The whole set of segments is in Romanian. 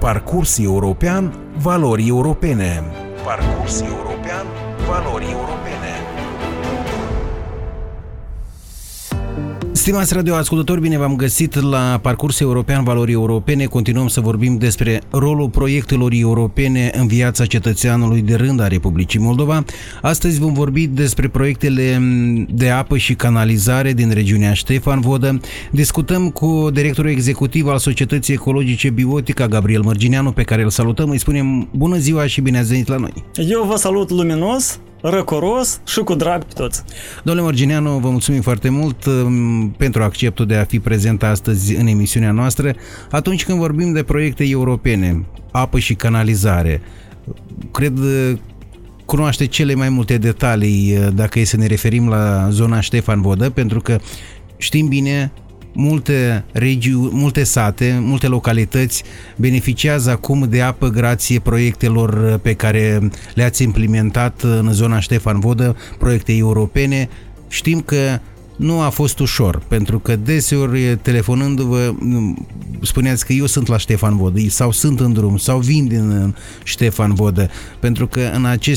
Parcurs european, valori europene. Parcurs european, valori europene. Stimați radioascultători, bine v-am găsit la Parcurs european, valori europene. Continuăm să vorbim despre rolul proiectelor europene în viața cetățeanului de rând a Republicii Moldova. Astăzi vom vorbi despre proiectele de apă și canalizare din regiunea Ștefan Vodă. Discutăm cu directorul executiv al Societății Ecologice Biotica, Gabriel Mărgineanu, pe care îl salutăm. Îi spunem bună ziua și bine ați venit la noi. Eu vă salut luminos, răcoros și cu drag pe toți. Domnule Mărgineanu, vă mulțumim foarte mult pentru acceptul de a fi prezent astăzi în emisiunea noastră. Atunci când vorbim de proiecte europene, apă și canalizare, cred cunoaște cele mai multe detalii dacă e să ne referim la zona Ștefan Vodă, pentru că știm bine, multe regiuni, multe sate, multe localități beneficiază acum de apă grație proiectelor pe care le-ați implementat în zona Ștefan Vodă, proiecte europene. Știm că nu a fost ușor, pentru că deseori telefonându-vă spuneați că eu sunt la Ștefan Vodă sau sunt în drum sau vin din Ștefan Vodă, pentru că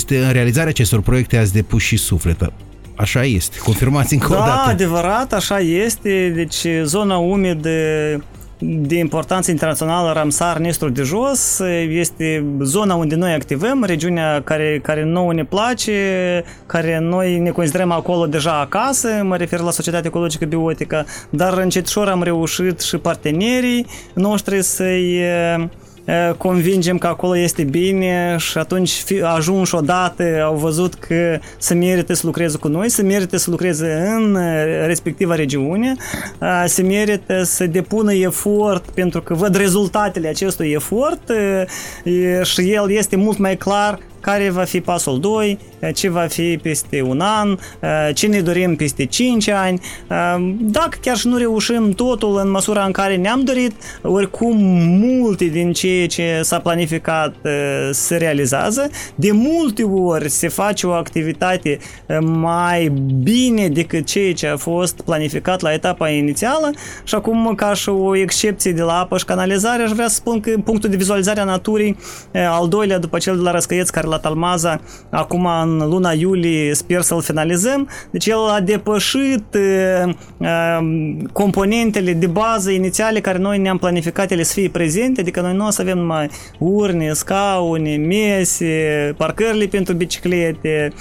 în realizarea acestor proiecte ați depus și sufletul. Așa este, confirmați încă o dată. Da, adevărat, așa este. Deci zona umedă de importanță internațională Ramsar-Nistru de jos este zona unde noi activăm, regiunea care nouă ne place, care noi ne considerăm acolo deja acasă, mă refer la Societatea Ecologică Biotica, dar încetșor am reușit și partenerii noștri să-i convingem că acolo este bine și atunci ajunși odată au văzut că se merită să lucreze cu noi, se merită să lucreze în respectiva regiune, se merită să depună efort pentru că văd rezultatele acestui efort și el este mult mai clar care va fi pasul 2, ce va fi peste un an, ce ne dorim peste 5 ani. Dacă chiar și nu reușim totul în măsura în care ne-am dorit, oricum multe din ceea ce s-a planificat se realizează. De multe ori se face o activitate mai bine decât ceea ce a fost planificat la etapa inițială și acum, ca și o excepție de la apă și canalizare, aș vrea să spun că punctul de vizualizare a naturii, al doilea după cel de la Răscăieț, care la Talmaza, acum în luna iulie sper să-l finalizăm. Deci el a depășit componentele de bază inițiale care noi ne-am planificat ele să fie prezente, adică noi nu o să avem numai urne, scaune, mese, parcările pentru biciclete,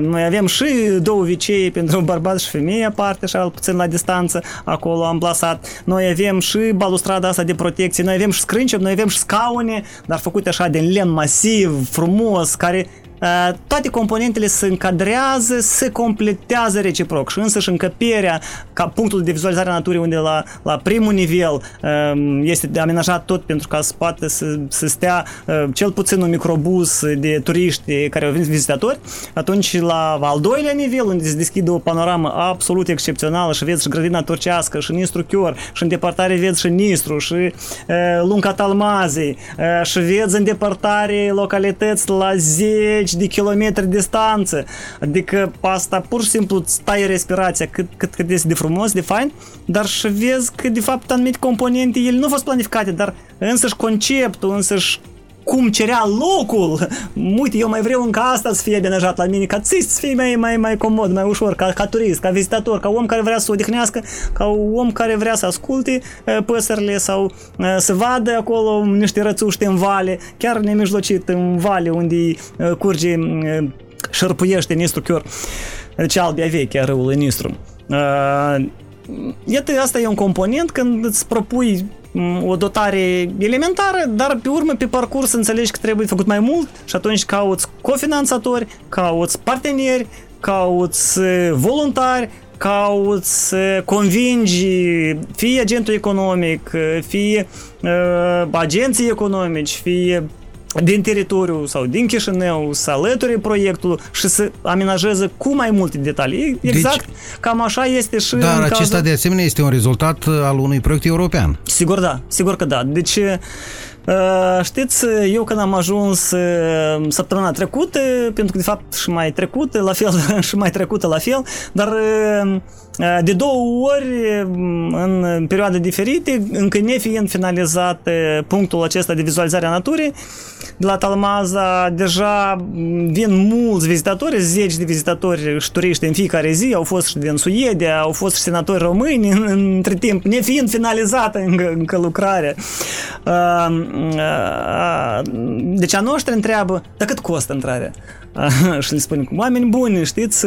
noi avem și două vicei pentru bărbați și femei aparte, așa puțin la distanță, acolo am plasat. Noi avem și balustrada asta de protecție, noi avem și scrânceni, noi avem și scaune, dar făcute așa din lemn masiv, frumos, care toate componentele se încadrează, se completează reciproc și însăși încăperea, ca punctul de vizualizare a naturii, unde la primul nivel este amenajat tot pentru ca să poată să stea cel puțin un microbus de turiști care au venit vizitatori, atunci la al doilea nivel, unde se deschide o panoramă absolut excepțională și vezi și grădina turcească și Nistru Chior și în depărtare vezi și Nistru și lunga Talmazei și vezi în depărtare localități la zeci de kilometri distanță, adică asta pur și simplu îți taie respirația cât este de frumos, de fain, dar și vezi că de fapt anumite componente ele nu au fost planificate, dar însăși conceptul, însăși cum cerea locul, uite, eu mai vreau încă asta să fie amenajat la mine, ca să fie mai comod, mai ușor, ca turist, ca vizitator, ca om care vrea să se odihnească, ca om care vrea să asculte păsările sau să vadă acolo niște rățuște în vale, chiar nemijlocit în vale unde curge, șerpuiește Nistru Chior, deci albia veche a râului Nistru. Iată, asta e un component când îți propui o dotare elementară, dar pe urmă, pe parcurs, înțelegi că trebuie făcut mai mult și atunci cauți cofinanțatori, cauți parteneri, cauți voluntari, cauți să convingi fie agentul economic, fie agenții economici, fie din teritoriu sau din Chișinău să alăture proiectul și să amenajeze cu mai multe detalii. Exact, deci, cam așa este și dar acesta cazul de asemenea este un rezultat al unui proiect european. Sigur că da. Deci Știți, eu când am ajuns săptămâna trecută, pentru că de fapt și mai trecută, la fel, și mai trecută la fel, dar de două ori în perioade diferite, încă nefiind finalizat punctul acesta de vizualizare a naturii, de la Talmaza deja vin mulți vizitatori, zeci de vizitatori și turiști în fiecare zi, au fost și din Suedia, au fost și senatori români, între timp, nefiind finalizată încă lucrarea. Deci a noștri întreabă, dar cât costă intrarea? Și le spun, oameni buni, știți,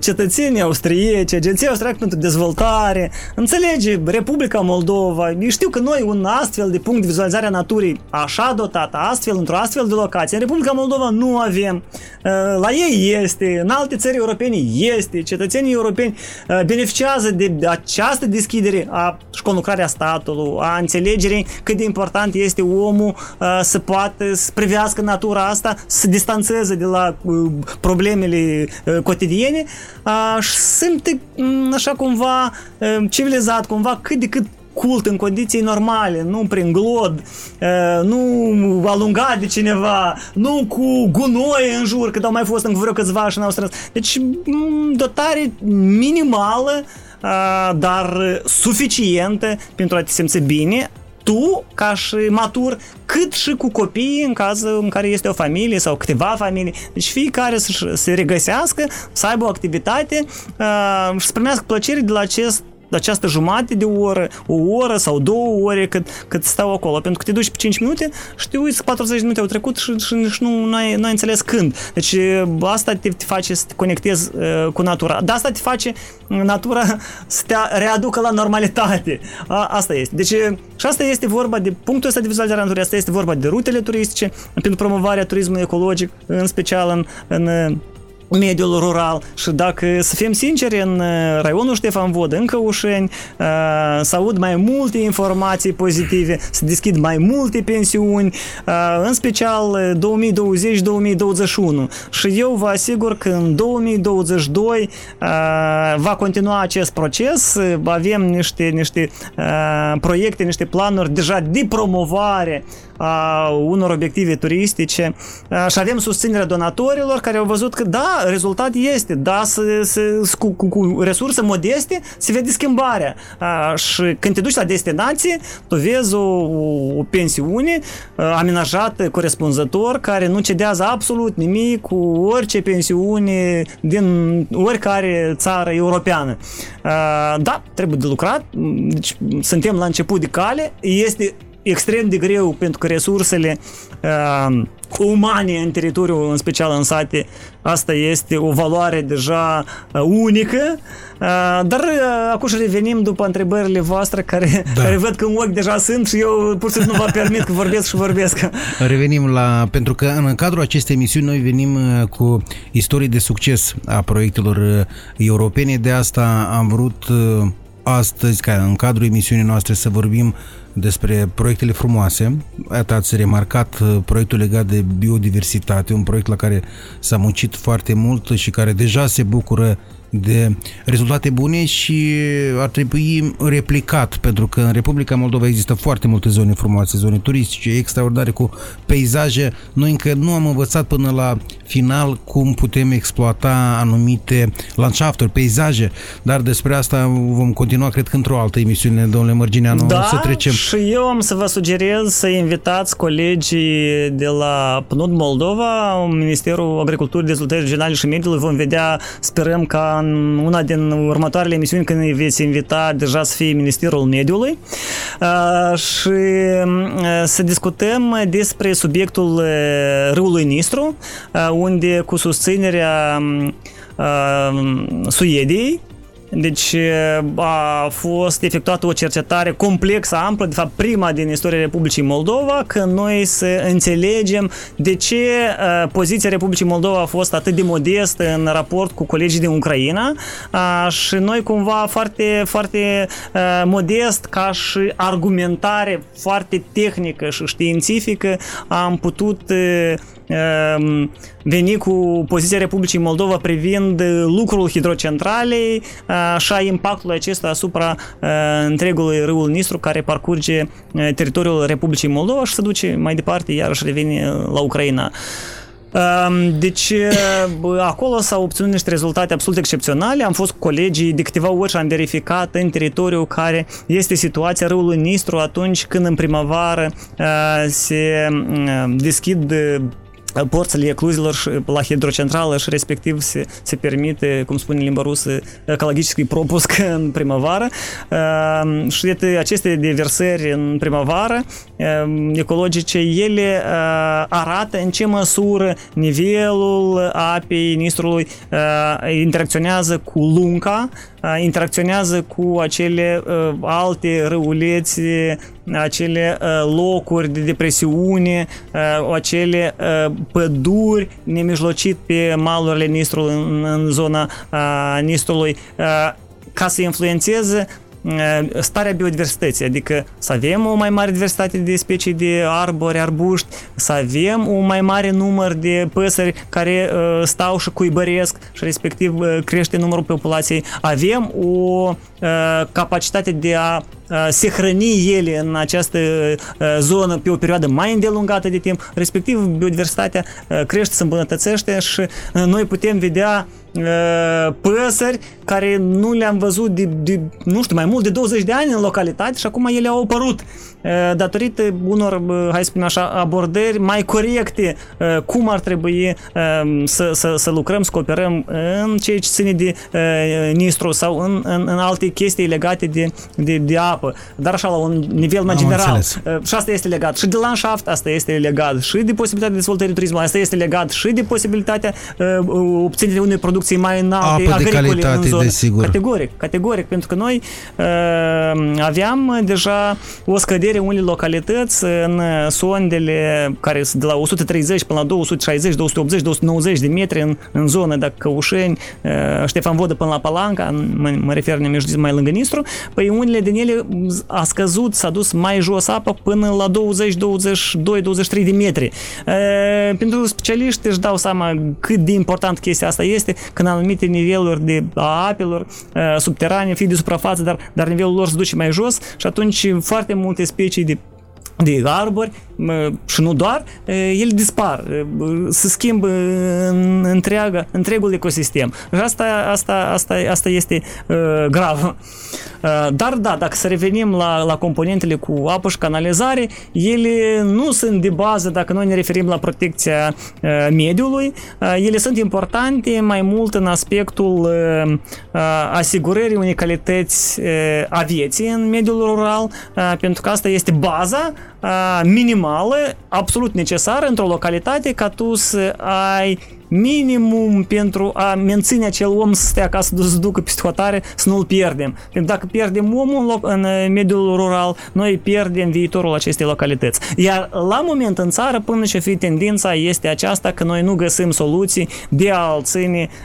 cetățenii austrieci, agenția austriacă pentru dezvoltare, înțelege Republica Moldova, știu că noi un astfel de punct de vizualizare a naturii așa dotat, astfel, într-o astfel de locație, în Republica Moldova nu avem, la ei este, în alte țări europene este, cetățenii europeni beneficiază de această deschidere a conlucrarea statului, a înțelegerii cât de important este omul să poată să privească natura asta, să distanțeze de la problemele cotidiene și simte așa cumva civilizat, cumva cât de cât cult în condiții normale, nu prin glod, nu alungat de cineva, nu cu gunoi în jur, cât au mai fost încă vreo câțiva și n-au strâns. Deci dotare minimală, dar suficientă pentru a te simți bine tu, ca și matur, cât și cu copiii în cazul în care este o familie sau câteva familii. Deci fiecare să se regăsească, să aibă o activitate și să primească plăcere de la această jumătate de oră, o oră sau două ore cât stau acolo. Pentru că te duci pe 5 minute și te uiți că 40 minute au trecut și nu ai înțeles când. Deci asta te face să te conectezi cu natura. Dar asta te face natura să te readucă la normalitate. Asta este. Deci și asta este vorba de punctul ăsta de vizualizare a naturii. Asta este vorba de rutele turistice pentru promovarea turismului ecologic, în special în mediul rural. Și dacă, să fim sinceri, în raionul Ștefan Vodă, în Căușeni, să aud mai multe informații pozitive, să deschid mai multe pensiuni, în special 2020-2021. Și eu vă asigur că în 2022 va continua acest proces. Avem niște proiecte, niște planuri deja de promovare a unor obiective turistice și avem susținerea donatorilor care au văzut că da, rezultat este, da, cu resurse modeste se vede schimbarea și când te duci la destinație tu vezi o pensiune amenajată corespunzător, care nu cedează absolut nimic cu orice pensiune din oricare țară europeană. Da, trebuie de lucrat, deci suntem la început de cale, este extrem de greu pentru că resursele umane în teritoriu, în special în sate, asta este o valoare deja unică, dar acum și revenim după întrebările voastre care văd că în ochi deja sunt și eu pur și simplu nu vă permit că vorbesc. Revenim la, pentru că în cadrul acestei emisiuni noi venim cu istorii de succes a proiectelor europene, de asta am vrut astăzi, ca în cadrul emisiunii noastre, să vorbim despre proiectele frumoase. Ați remarcat proiectul legat de biodiversitate, un proiect la care s-a muncit foarte mult și care deja se bucură de rezultate bune și ar trebui replicat, pentru că în Republica Moldova există foarte multe zone frumoase, zone turistice extraordinare cu peisaje. Noi încă nu am învățat până la final cum putem exploata anumite landșafturi, peisaje, dar despre asta vom continua, cred că într-o altă emisiune, domnule Mărgineanu, să trecem. Da, și eu am să vă sugerez să invitați colegii de la PNUD Moldova, Ministerul Agriculturii, Dezvoltării Regionale și Mediului, vom vedea, sperăm ca în una din următoarele emisiuni, când îi veți invita deja să fie Ministerul Mediului, și să discutăm despre subiectul râului Nistru, unde cu susținerea Suediei, deci a fost efectuată o cercetare complexă, amplă, de fapt prima din istoria Republicii Moldova, că noi să înțelegem de ce poziția Republicii Moldova a fost atât de modestă în raport cu colegii din Ucraina și noi cumva foarte, foarte modest, ca și argumentare foarte tehnică și științifică, am putut veni cu poziția Republicii Moldova privind lucrul hidrocentralei și a impactul acesta asupra întregului râul Nistru care parcurge teritoriul Republicii Moldova și se duce mai departe, iarăși revine la Ucraina. Deci acolo s-au obținut niște rezultate absolut excepționale. Am fost cu colegii, de câteva ori și am verificat în teritoriul care este situația râului Nistru atunci când în primăvară se deschid porțile ecluzilor la hidrocentrală și respectiv se permite, cum spune limba rusă, ecologic propusc în primăvară. Și aceste deversări în primăvară ecologice, ele arată în ce măsură nivelul apei Nistrului interacționează cu lunca, interacționează cu acele alte râulețe, acele locuri de depresiune, acele păduri nemijlocit pe malurile Nistrului, în zona Nistrului, ca să influențeze starea biodiversității, adică să avem o mai mare diversitate de specii de arbori, arbuști, să avem un mai mare număr de păsări care stau și cuibăresc și respectiv crește numărul populației, avem o capacitate de a se hrăni ele în această zonă pe o perioadă mai îndelungată de timp, respectiv biodiversitatea crește, se îmbunătățește și noi putem vedea păsări care nu le-am văzut de nu știu, mai mult de 20 de ani în localitate și acum ele au apărut datorită unor, hai să spunem așa, abordări mai corecte cum ar trebui să lucrăm, să cooperăm în ceea ce ține de Nistru sau în alte chestii legate de apă, dar așa la un nivel mai general. Și asta este legat și de landschaft, asta este legat și de posibilitatea de dezvoltării turismului, asta este legat și de posibilitatea obținerii unei producții mai înalte, agricole în zonă. Categoric, pentru că noi aveam deja o scădere în unele localități în sondele care sunt de la 130 până la 260, 280, 290 de metri în zonă, dacă Căușeni, Ștefan Vodă până la Palanca, mă refer mai lângă Nistru, păi unele din ele a scăzut, s-a dus mai jos apa până la 20, 22, 23 de metri. Pentru specialiști își dau seama cât de important chestia asta este când anumite niveluri de apelor subterane, fie de suprafață, dar nivelul lor se duce mai jos și atunci foarte multe specii de arbori și nu doar, ele dispar, se schimbă întregul ecosistem. Și asta este grav. Dar da, dacă să revenim la componentele cu apă și canalizare, ele nu sunt de bază dacă noi ne referim la protecția mediului. Ele sunt importante mai mult în aspectul asigurării unei calități a vieții în mediul rural, pentru că asta este baza minimală, absolut necesară într-o localitate ca tu să ai minimum pentru a menține acel om să stea acasă, să ducă peste hotare, să nu-l pierdem. Dacă pierdem omul în mediul rural, noi pierdem viitorul acestei localități. Iar la moment în țară, până și fi tendința este aceasta că noi nu găsim soluții de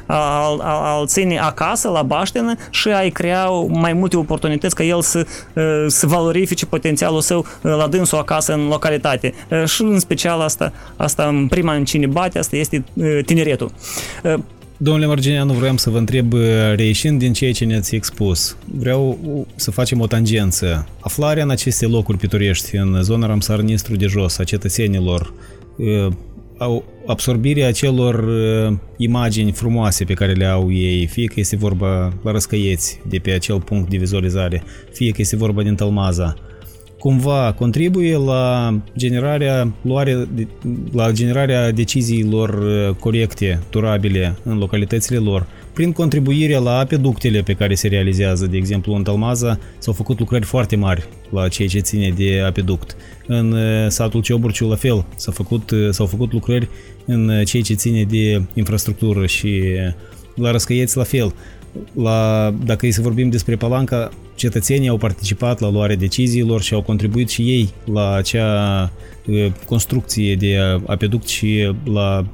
a-l ține acasă, la baștenă și a-i crea mai multe oportunități ca el să valorifice potențialul său la dânsul acasă în localitate. Și în special asta în prima în cine bate, asta este tineretul. Domnule Mărgineanu, vreau să vă întreb, reieșind din ceea ce ne-ați expus, vreau să facem o tangență. Aflarea în aceste locuri pitorești, în zona Ramsar-Nistru de jos, a cetățenilor, absorbirea acelor imagini frumoase pe care le au ei, fie că este vorba la Răscăieț, de pe acel punct de vizualizare, fie că este vorba din Talmaza, cumva contribuie la generarea deciziilor corecte, durabile în localitățile lor, prin contribuirea la apeductele pe care se realizează. De exemplu, în Talmaza s-au făcut lucrări foarte mari la ceea ce ține de apeduct. În satul Cioburciu, la fel, s-au făcut lucrări în ceea ce ține de infrastructură și la Răscăieți, la fel. Dacă e să vorbim despre Palanca, cetățenii au participat la luarea deciziilor și au contribuit și ei la acea construcție de apeduct și la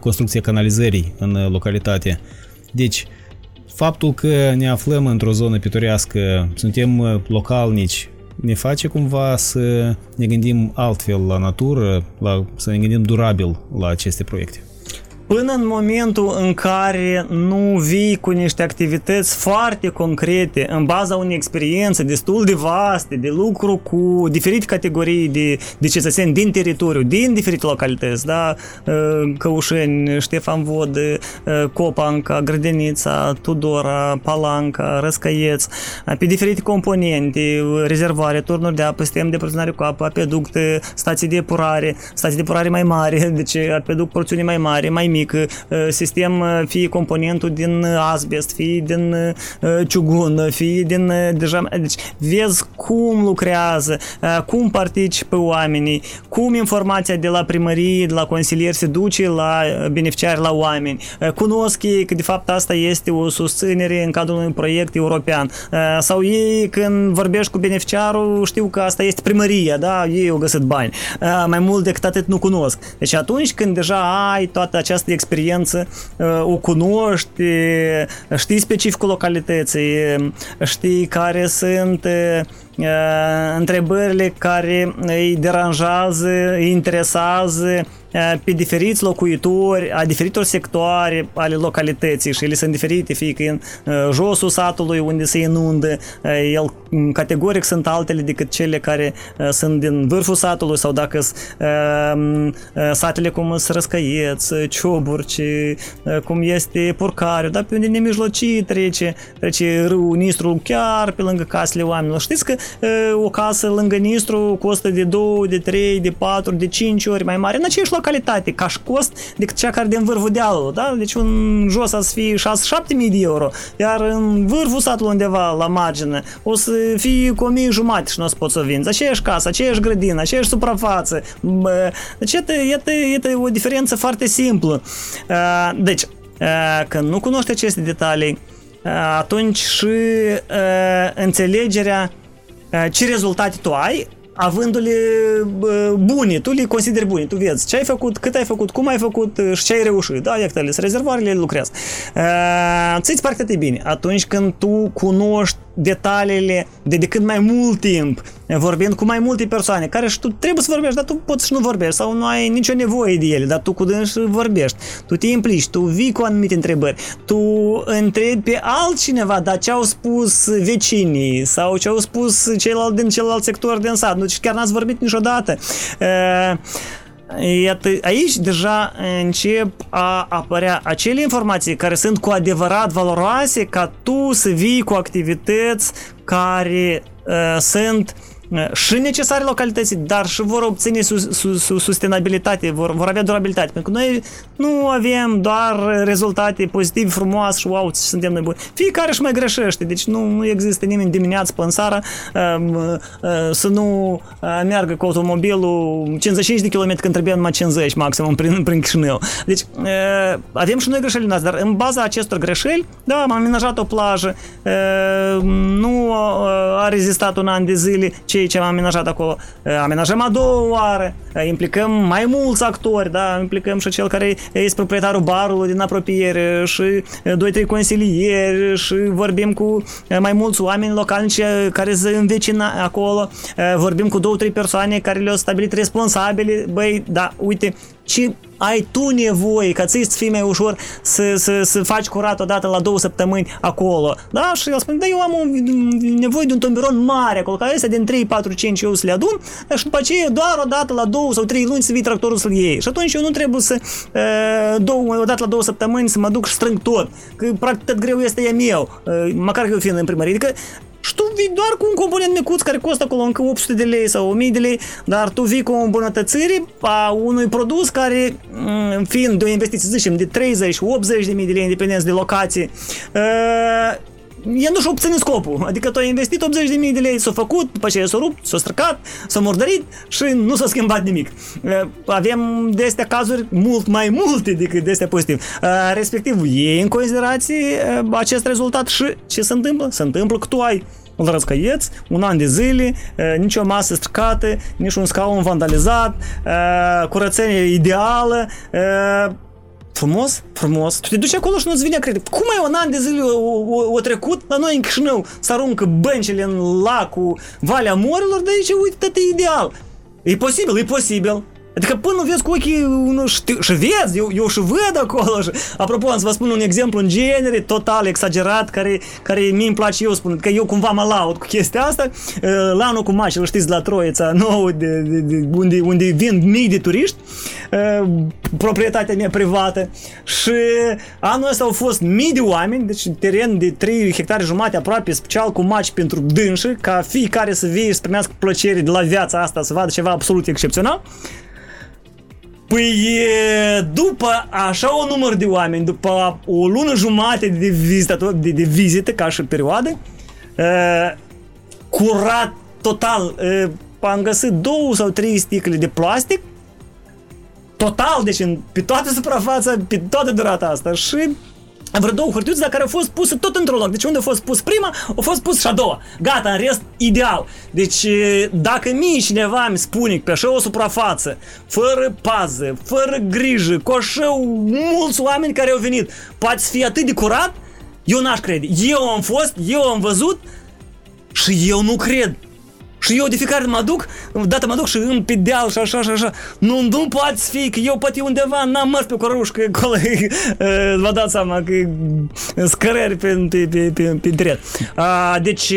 construcția canalizării în localitate. Deci, faptul că ne aflăm într-o zonă pitorească, suntem localnici, ne face cumva să ne gândim altfel la natură, să ne gândim durabil la aceste proiecte. Până în momentul în care nu vii cu niște activități foarte concrete, în baza unei experiențe destul de vaste, de lucru cu diferite categorii de cetățeni din teritoriu, din diferite localități, da? Căușeni, Ștefan Vodă, Copancă, Grădinița, Tudora, Palanca, Răscăieț, pe diferite componente, rezervare, turnuri de apă, sistem de aprovizionare cu apă, apeducte, stații de epurare, stații de epurare mai mari, deci apeduct porțiune mai mare, mai mic, sistem, fie componentul din asbest, fie din ciugun, fie din deja, deci vezi cum lucrează, cum participă oamenii, cum informația de la primărie, de la consilieri se duce la beneficiari, la oameni. Cunosc ei că de fapt asta este o susținere în cadrul unui proiect european. Sau ei când vorbești cu beneficiarul știu că asta este primăria, da, ei au găsit bani. Mai mult decât atât nu cunosc. Deci atunci când deja ai toată această experiență, o cunoști, știi specificul localității, știi care sunt întrebările care îi deranjează, îi interesează pe diferiți locuitori a diferitor sectoare ale localității și ele sunt diferite, fie că în josul satului unde se inundă, el categoric sunt altele decât cele care sunt din vârful satului sau dacă satele cum sunt Răscăieț, Cioburci, cum este Purcare, dar pe unde nemijlocii trece râul Nistru chiar pe lângă casele oamenilor. Știți că o casă lângă Nistru costă de 2, de 3, de 4, de 5 ori mai mare în aceeași localitate, ca și cost, decât cea care din vârful dealului, da? Deci un jos o să fie 6-7.000 de euro, iar în vârful satului undeva la margine o să fie cu 1.500 și nu o să poți să vinzi. Aceeași casă, aceeași grădină, aceeași suprafață. Deci iată o diferență foarte simplă. Deci, când nu cunoști aceste detalii, atunci și înțelegerea ce rezultate tu ai, avându-le bune, tu le consideri bune, tu vezi ce ai făcut, cât ai făcut, cum ai făcut și ce ai reușit, da, iată, rezervoarele lucrează. Ți-ți parcă te bine atunci când tu cunoști detaliile, dedicând mai mult timp, vorbind cu mai multe persoane, care și tu trebuie să vorbești, dar tu poți și nu vorbești sau nu ai nicio nevoie de ele, dar tu cu dânsul vorbești, tu te implici, tu vii cu anumite întrebări, tu întrebi pe altcineva, dar ce au spus vecinii sau ce au spus ceilalți din celălalt sector din sat, nu, chiar n-ați vorbit niciodată. Iată, aici deja încep a apărea acele informații care sunt cu adevărat valoroase ca tu să vii cu activități care sunt și necesare localității, dar și vor obține sustenabilitate, vor avea durabilitate, pentru că noi nu avem doar rezultate pozitive, frumoase și wow, suntem noi buni. Fiecare și mai greșește, deci nu există nimeni dimineață până seara să nu meargă cu automobilul 55 de km când trebuie numai 50 maximum prin Chișinău. Deci avem și noi greșeli noastre, dar în baza acestor greșeli, da, am amenajat o plajă, nu a rezistat un an de zile ce am amenajat acolo, amenajăm a doua oară, implicăm mai mulți actori, da? Implicăm și cel care este proprietarul barului din apropiere și 2-3 consilieri și vorbim cu mai mulți oameni localnici care se învecină acolo, vorbim cu 2-3 persoane care le-au stabilit responsabile, băi, da, uite, ce ai tu nevoie ca ți-ți fie mai ușor să faci curat odată la 2 săptămâni acolo. Da? Și eu spun, da, eu am nevoie de un tomberon mare acolo, ca ăsta din 3, 4, 5 eu să le adun și după aceea doar odată la 2 sau 3 luni să vii tractorul să-l iei. Și atunci eu nu trebuie să odată la 2 săptămâni să mă duc și strâng tot. Că practic tot greu este e meu, măcar că eu fiind în primărie. Adică și tu vii doar cu un component micuț care costă acolo încă 800 de lei sau 1000 de lei, dar tu vii cu o îmbunătățire a unui produs care, fiind de o investiție, zicem, de 30-80 de mii de lei, independență de locație, el nu și-a obținut scopul. Adică tu ai investit 80 de mii de lei, s-a făcut, după aceea s-a rupt, s-a stricat, s-a murdărit și nu s-a schimbat nimic. Avem de astea cazuri mult mai multe decât de astea pozitiv. Respectiv, iei în considerație acest rezultat și ce se întâmplă? Se întâmplă că tu ai îl Răscăieț, un an de zile, nici o masă stricată, nici un scaun vandalizat, curățenie ideală, Frumos? Frumos. Tu te duci acolo și nu-ți vine, crede. Cum ai un an de zile o trecut? La noi în Chișinău să aruncă băncile în lacul Valea Morilor, de aici, uite-te, ideal. E posibil? E posibil. Adică până nu vezi cu ochii, nu știu, și vezi, eu și văd acolo. Și, apropo, am să vă spun un exemplu în genere, total exagerat, care mie îmi place, eu spun, că eu cumva mă laud cu chestia asta. La anul cu Mașel, știți, la Troița Nouă, unde vin mii de turiști, proprietatea mea privată. Și anul ăsta au fost mii de oameni, deci teren de 3 hectare jumate aproape, special cu maci pentru dânși, ca fiecare să vie și să primească plăcere de la viața asta, să vadă ceva absolut excepțional. Păi după așa un număr de oameni, după o lună jumate de vizită, de vizite ca și perioadă, curat total, am găsit 2 sau 3 sticle de plastic, total, deci pe toată suprafața, pe toată durata asta, și vreo 2 hârtiuțe, dar care au fost puse tot într-un loc. Deci unde a fost pus prima, a fost pus și a doua. Gata, în rest, ideal. Deci dacă mie cineva îmi spune pe așa o suprafață, fără pază, fără grijă, cu așa mulți oameni care au venit, poate să fie atât de curat, eu n-aș crede. Eu am fost, eu am văzut și eu nu cred. Și eu de fiecare dată mă duc și îmi pe deal și așa. Nu poate să fie, că eu poate undeva n-am mers pe coruș, că acolo vă dați seama că scărări pe teren. Deci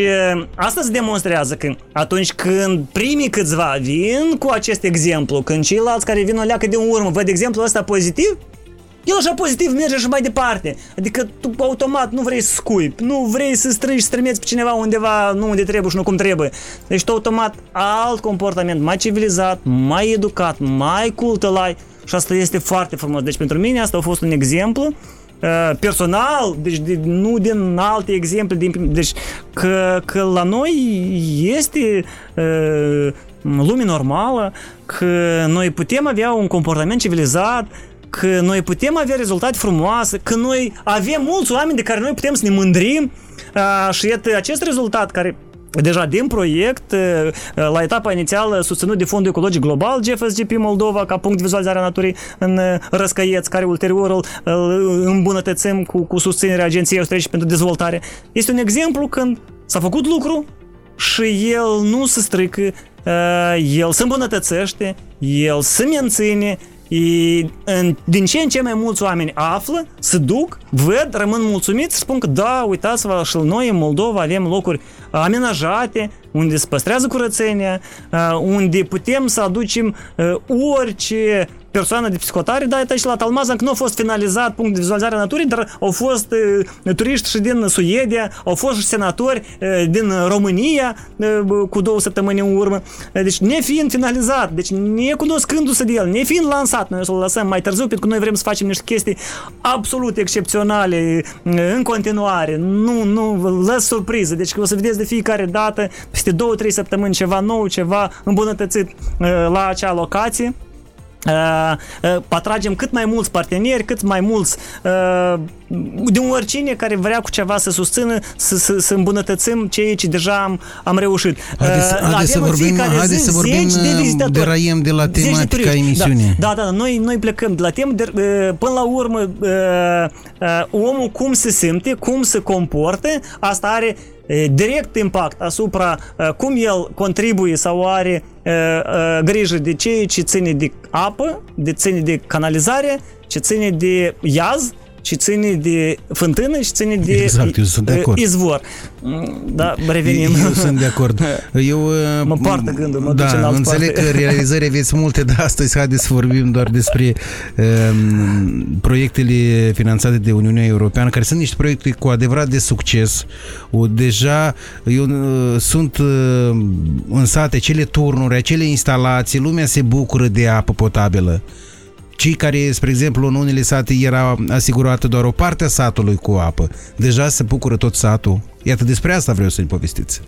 asta se demonstrează că atunci când primii câțiva vin cu acest exemplu, când ceilalți care vin o leacă din urmă văd exemplul ăsta pozitiv, el așa pozitiv merge și mai departe. Adică tu automat nu vrei să scuipi, nu vrei să strângi, să trimiți pe cineva undeva nu unde trebuie și nu cum trebuie. Deci tu automat alt comportament, mai civilizat, mai educat, mai cultă-lai, și asta este foarte frumos. Deci pentru mine asta a fost un exemplu personal, deci nu din alte exemple, deci că la noi este lume normală, că noi putem avea un comportament civilizat, că noi putem avea rezultate frumoase, că noi avem mulți oameni de care noi putem să ne mândrim, și iată acest rezultat care deja din proiect, la etapa inițială susținut de Fondul Ecologic Global GFSGP Moldova ca punct de vizualizare a naturii în Răscăieț, care ulterior îl îmbunătățim cu susținerea Agenției Austriece pentru Dezvoltare. Este un exemplu când s-a făcut lucru și el nu se strică, el se îmbunătățește, el se menține. Din ce în ce mai mulți oameni află, se duc, văd, rămân mulțumiți, spun că da, uitați-vă, și noi în Moldova avem locuri amenajate, unde se păstrează curățenia, unde putem să aducem orice persoană de psihotare. Da, aici la Talmaza încă nu a fost finalizat punct de vizualizare a naturii, dar au fost turiști și din Suedia, au fost și senatori din România cu 2 săptămâni în urmă. Deci nefiind finalizat, deci necunoscându-se de el, nefiind lansat, noi o să-l lăsăm mai târziu, pentru că noi vrem să facem niște chestii absolut excepționale în continuare. Nu, lăs surpriză. Deci o să vedeți de fiecare dată, peste 2-3 săptămâni, ceva nou, ceva îmbunătățit la acea locație. Atragem cât mai mulți parteneri, cât mai mulți din oricine care vrea cu ceva să susțină, să îmbunătățim ceea ce deja am reușit. Haideți să vorbim, deraiem de la tematica emisiunii. Da, noi plecăm de la temă, până la urmă omul cum se simte, cum se comportă, asta are direct impact asupra cum el contribuie sau are grijă de ceea ce ține de apă, de ține de canalizare, ce ține de iaz, ce ține de fântână, ce ține de, exact, eu sunt de acord. Izvor. Da, revenim. Eu sunt de acord. Mă poartă gândul, duce în altă înțeleg parte. Că realizări aveți multe, dar astăzi haideți să vorbim doar despre proiectele finanțate de Uniunea Europeană, care sunt niște proiecte cu adevărat de succes. Deja eu sunt însate acele turnuri, acele instalații, lumea se bucură de apă potabilă. Cei care, spre exemplu, în unele sate era asigurată doar o parte a satului cu apă, deja se bucură tot satul. Iată, despre asta vreau să-mi povestiți.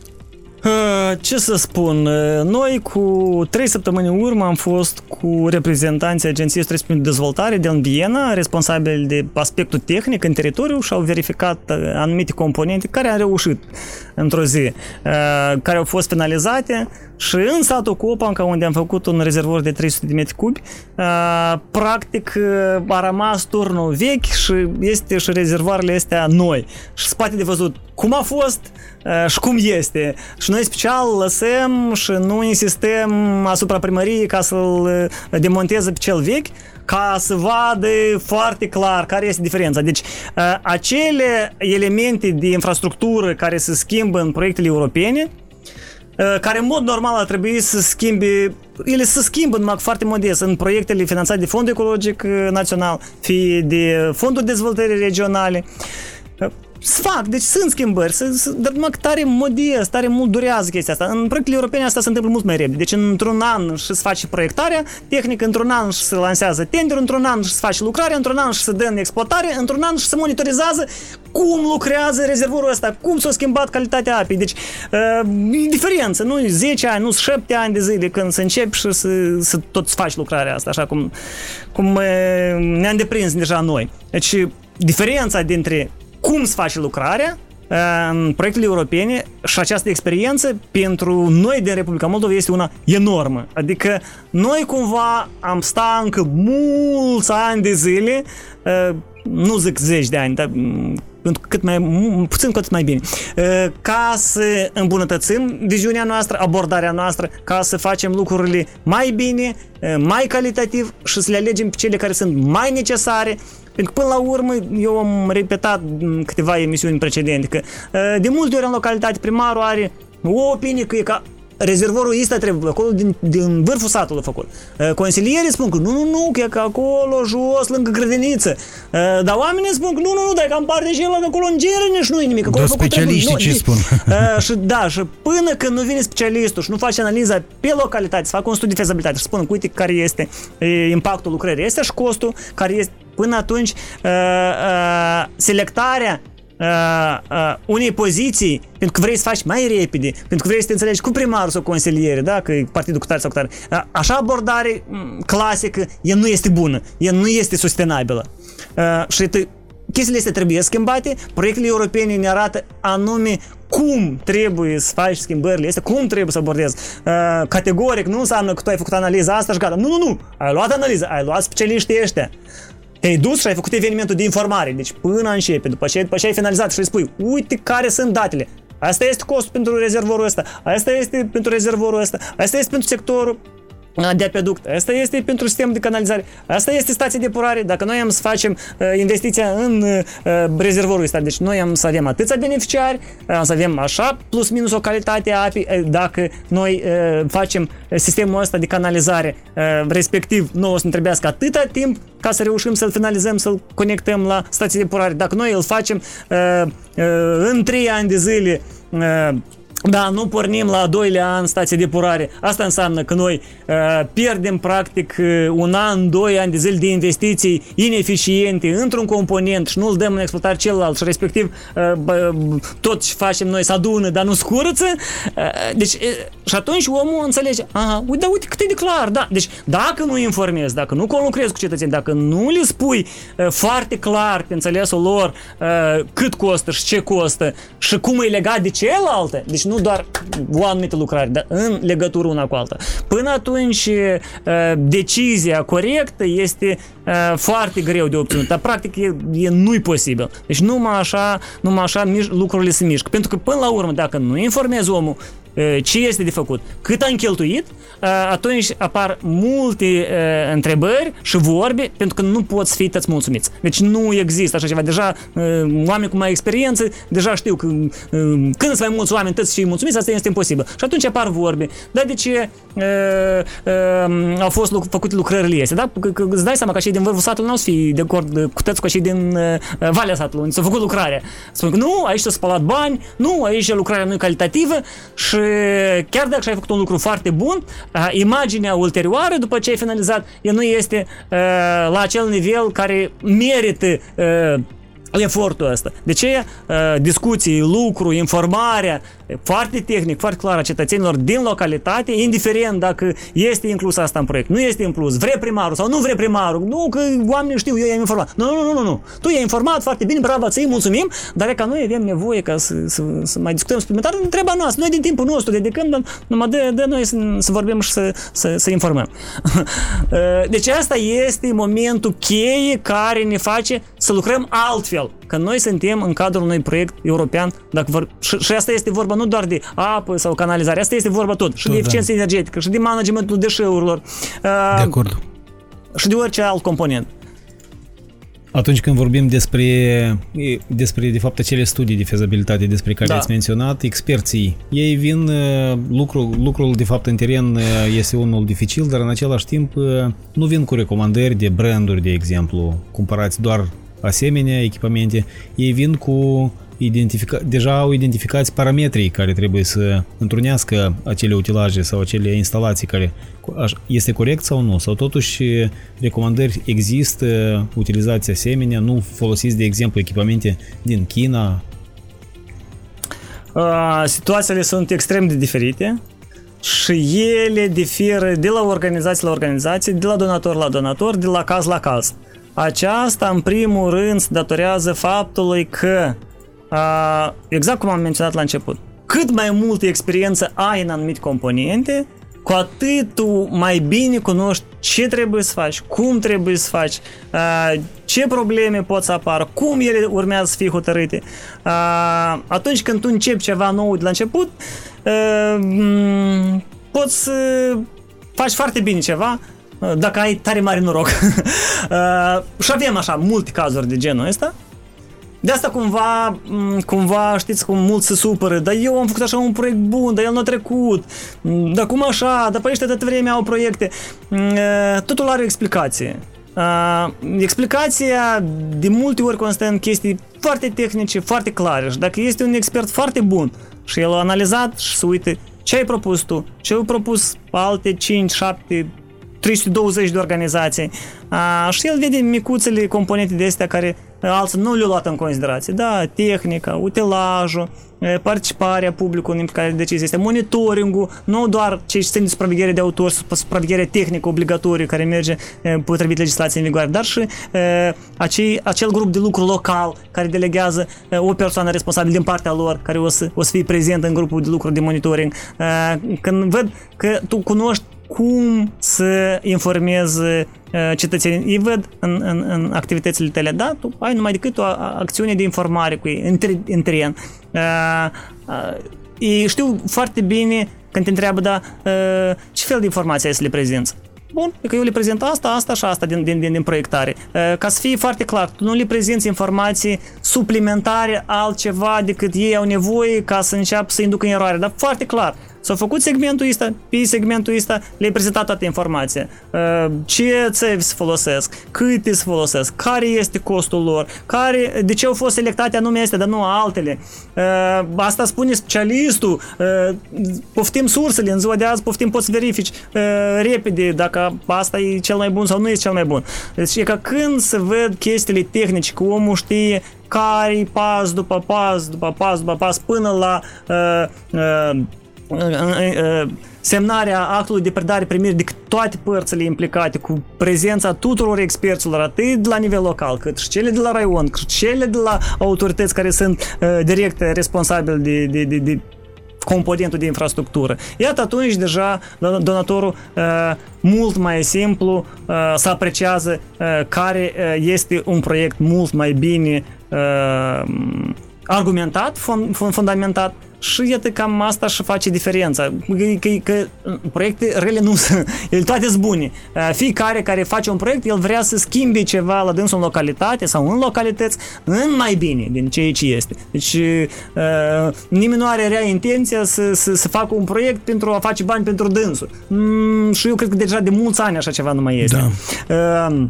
ce să spun, noi cu 3 săptămâni în urmă am fost cu reprezentanții Agenției Străzi pentru Dezvoltare din Viena, responsabili de aspectul tehnic în teritoriu și au verificat anumite componente care au reușit într-o zi, care au fost finalizate și în satul Copancă, unde am făcut un rezervor de 300 de metri cubi, practic a rămas turnul vechi și este și rezervoarele astea noi. Și spate de văzut cum a fost și cum este. Și noi special lăsăm și nu insistăm asupra primăriei ca să-l demonteze pe cel vechi, ca să vadă foarte clar care este diferența. Deci acele elemente de infrastructură care se schimbă în proiectele europene, care în mod normal ar trebui să schimbe, ele se schimbă numai foarte modest în proiectele finanțate de Fondul Ecologic Național, fie de Fondul Dezvoltării Regionale. Se fac, deci sunt schimbări, dar numai tare modest, tare mult durează chestia asta. În proiectele europene asta se întâmplă mult mai repede. Deci într-un an și se face proiectarea tehnică, într-un an și se lansează tender, într-un an și se face lucrarea, într-un an și se dă în exploatare, într-un an și se monitorizează cum lucrează rezervorul ăsta, cum s-a schimbat calitatea apei. Deci e diferență, nu 10 ani, nu 7 ani de zile când se începi și să tot faci lucrarea asta, așa cum ne-am deprins deja noi. Deci diferența dintre cum se face lucrarea în proiectele europene și această experiență pentru noi din Republica Moldova este una enormă. Adică noi cumva am stat încă mulți ani de zile, nu zic zeci de ani, dar cât mai puțin, cât mai bine, ca să îmbunătățim viziunea noastră, abordarea noastră, ca să facem lucrurile mai bine, mai calitativ și să le alegem pe cele care sunt mai necesare. Pentru că până la urmă, eu am repetat câteva emisiuni precedente că de multe ori în localitate primarul are o opinie că e ca rezervorul ăsta trebuie acolo din vârful satului făcut. Consilierii spun că nu, că e ca acolo jos lângă grădiniță. Dar oamenii spun că nu, dar e ca în partea și el acolo în Gerniș nu e nimic. Dar specialiștii ce spun? Și da, și până când nu vine specialistul și nu face analiza pe localitate, să facă un studiu de fezabilitate și spun că uite care este impactul lucrării astea și costul care este. Până atunci, selectarea unei poziții, pentru că vrei să faci mai repede, pentru că vrei să te înțelegi cu primarul sau consilierii, da? Că e partidul cu tare sau cu tare. Așa abordare clasică, ea nu este bună, ea nu este sustenabilă. Și chestiile astea trebuie schimbate, proiectele europene ne arată anume cum trebuie să faci schimbările astea, cum trebuie să abordezi. Categoric nu înseamnă că tu ai făcut analiza asta și gata. Nu, ai luat analiza, ai luat specialiștii ăștia. Te-ai dus și ai făcut evenimentul de informare, deci până începe, după ce ai finalizat și îi spui, uite care sunt datele. Asta este costul pentru rezervorul ăsta, asta este pentru rezervorul ăsta, asta este pentru sectorul de apeduct, asta este pentru sistemul de canalizare, asta este stația de epurare. Dacă noi am să facem investiția în rezervorul ăsta, deci noi am să avem atâția beneficiari, am să avem așa, plus minus o calitate a apei, dacă noi facem sistemul ăsta de canalizare, respectiv noi o să ne trebuiască atâta timp ca să reușim să-l finalizăm, să-l conectăm la stația de epurare. Dacă noi îl facem în 3 ani de zile, da, nu pornim la a doilea an stația de epurare. Asta înseamnă că noi pierdem practic un an, 2 ani de zile de investiții ineficiente într-un component și nu-l dăm în exploatare celălalt și respectiv tot ce facem noi se adună, dar nu scurăță. Deci, și atunci omul înțelege, aha, uite cât e de clar, da. Deci dacă nu informezi, dacă nu conlucrezi cu cetățeni, dacă nu le spui foarte clar pe înțelesul lor cât costă și ce costă și cum e legat de celelalte, deci nu doar o anumită lucrare, dar în legătură una cu alta. Până atunci, decizia corectă este foarte greu de obținut, dar practic nu-i posibil. Deci numai așa lucrurile se mișcă. Pentru că până la urmă, dacă nu informezi omul ce este de făcut, cât am cheltuit, atunci apar multe întrebări și vorbe, pentru că nu poți fi toți mulțumiți. Deci nu există așa ceva. Deja oameni cu mai experiență deja știu că când sunt mai mulți oameni toți și mulțumiți, asta este imposibil. Și atunci apar vorbe. Dar de ce au fost făcute lucrările astea? Da? Că îți dai seama că cei din vârful satului n-au să fie de acord cu toți cu cei din valea satului, unde s-a făcut lucrarea. Spun că nu, aici s-a spălat bani, nu, aici lucrarea nu e calitativă și chiar dacă ai făcut un lucru foarte bun, imaginea ulterioară după ce ai finalizat, ea nu este la acel nivel care merită efortul ăsta. De ce? Discuții, lucru, informarea foarte tehnic, foarte clar a cetățenilor din localitate, indiferent dacă este inclus asta în proiect, nu este inclus, vrea primarul sau nu vrea primarul, nu, că oamenii știu, eu i-am informat. Nu. Tu i-ai informat foarte bine, bravo, ți-i mulțumim, dar ca noi avem nevoie ca să mai discutăm suplimentar, treaba noastră, noi din timpul nostru dedicăm, numai de noi să vorbim și să informăm. Deci asta este momentul cheie care ne face să lucrăm altfel, că noi suntem în cadrul unui proiect european, dacă și asta este vorba nu doar de apă sau canalizare, asta este vorba tot, și de eficiență energetică, și de managementul deșeurilor. De acord. Și de orice alt component. Atunci când vorbim despre de fapt, acele studii de fezabilitate despre care ați menționat, experții, ei vin, lucrul, de fapt, în teren este unul dificil, dar în același timp nu vin cu recomandări de branduri, de exemplu, cumpărați doar asemenea echipamente, ei vin cu deja au identificați parametrii care trebuie să întrunească acele utilaje sau acele instalații care este corect sau nu, sau totuși recomandări există, utilizați asemenea, nu folosiți de exemplu echipamente din China. Situațiile sunt extrem de diferite și ele diferă de la organizație la organizație, de la donator la donator, de la caz la caz. Aceasta în primul rând se datorează faptului că exact cum am menționat la început, cât mai multă experiență ai în anumite componente, cu atât tu mai bine cunoști ce trebuie să faci, cum trebuie să faci, ce probleme pot să apară, cum ele urmează să fie hotărâte. Atunci când tu începi ceva nou de la început, poți să faci foarte bine ceva, dacă ai tare mare noroc. Și avem așa multe cazuri de genul ăsta. De asta cumva, știți cum mult se supără, dar eu am făcut așa un proiect bun, dar el nu a trecut, dar cum așa, dar pe ăștia de vreme au proiecte. Totul are o explicație. Explicația de multe ori constă în chestii foarte tehnice, foarte clare, și dacă este un expert foarte bun și el a analizat și se uită ce ai propus tu, ce au propus alte 5, 7, 320 de organizații, și el vede micuțele componente de astea care alții nu le-au luat în considerație. Da, tehnica, utilajul, participarea publicului în care decizie este, monitoringul, nu doar cei ce țin de supraveghere de autor, supraveghere tehnică obligatorie care merge potrivit legislației în vigoare, dar și acel grup de lucru local care delegează o persoană responsabilă din partea lor, care o să fie prezent în grupul de lucru de monitoring. Când văd că tu cunoști cum să informezi cetățenii, ei văd în activitățile tale, da, tu ai numai decât o acțiune de informare cu ei în teren. Ei știu foarte bine când te întreabă, da, ce fel de informații ai să le prezinți? Bun, e că eu le prezint asta și asta din proiectare. Ca să fie foarte clar, tu nu le prezinți informații suplimentare altceva decât ei au nevoie ca să înceapă să inducă în eroare, dar foarte clar. S-au făcut segmentul ăsta, pe segmentul ăsta le-ai prezentat toată informația. Ce țevi se folosesc, câte se folosesc, care este costul lor, de ce au fost selectate anume astea, dar nu altele. Asta spune specialistul, poftim sursele, în ziua de azi poftim, poți să verifici repede dacă asta e cel mai bun sau nu e cel mai bun. Deci e ca când se văd chestiile tehnice, că omul știe care pas după pas, până la semnarea actului de predare primit de toate părțile implicate, cu prezența tuturor experților, atât de la nivel local, cât și cele de la raion, cât și cele de la autorități care sunt direct responsabili de componentul de infrastructură. Iată, atunci deja donatorul mult mai simplu să apreciază care este un proiect mult mai bine argumentat, fundamentat. Și iată, cam asta și face diferența, că proiecte rele nu sunt, ele toate sunt bune. Fiecare care face un proiect, el vrea să schimbe ceva la dânsul în localitate sau în localități în mai bine din ce este. Deci nimeni nu are rea intenția să facă un proiect pentru a face bani pentru dânsul. Și eu cred că deja de mulți ani așa ceva nu mai este. Da.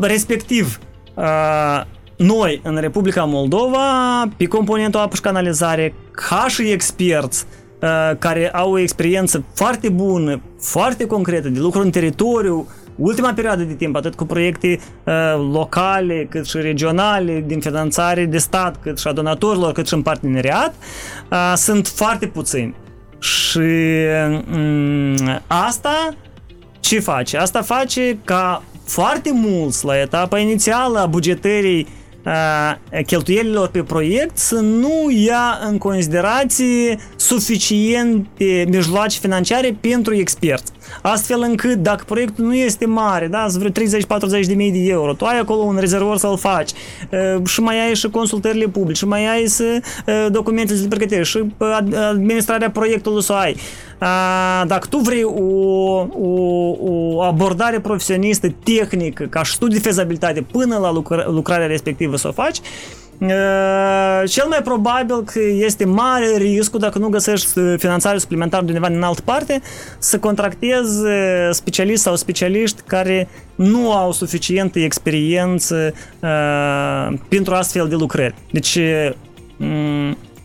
Respectiv, noi, în Republica Moldova, pe componentul apă și canalizare, ca și experți, care au o experiență foarte bună, foarte concretă de lucru în teritoriu, ultima perioadă de timp, atât cu proiecte locale, cât și regionale, din finanțare de stat, cât și a donatorilor, cât și în parteneriat, sunt foarte puțini. Și asta ce face? Asta face ca foarte mulți la etapa inițială a bugetării cheltuielilor pe proiect să nu ia în considerație suficiente mijloace financiare pentru experți. Astfel încât, dacă proiectul nu este mare, da, vreo 30-40 de mii de euro, tu ai acolo un rezervor să-l faci și mai ai și consultările publice, și mai ai și documentele de pregătire și administrarea proiectului să ai. Dacă tu vrei o abordare profesionistă, tehnică, ca studiu de fezabilitate până la lucrarea respectivă să o faci, cel mai probabil că este mare riscul, dacă nu găsești finanțare suplimentară de undeva în altă parte, să contractezi specialiști sau specialiști care nu au suficientă experiență pentru astfel de lucrări. Deci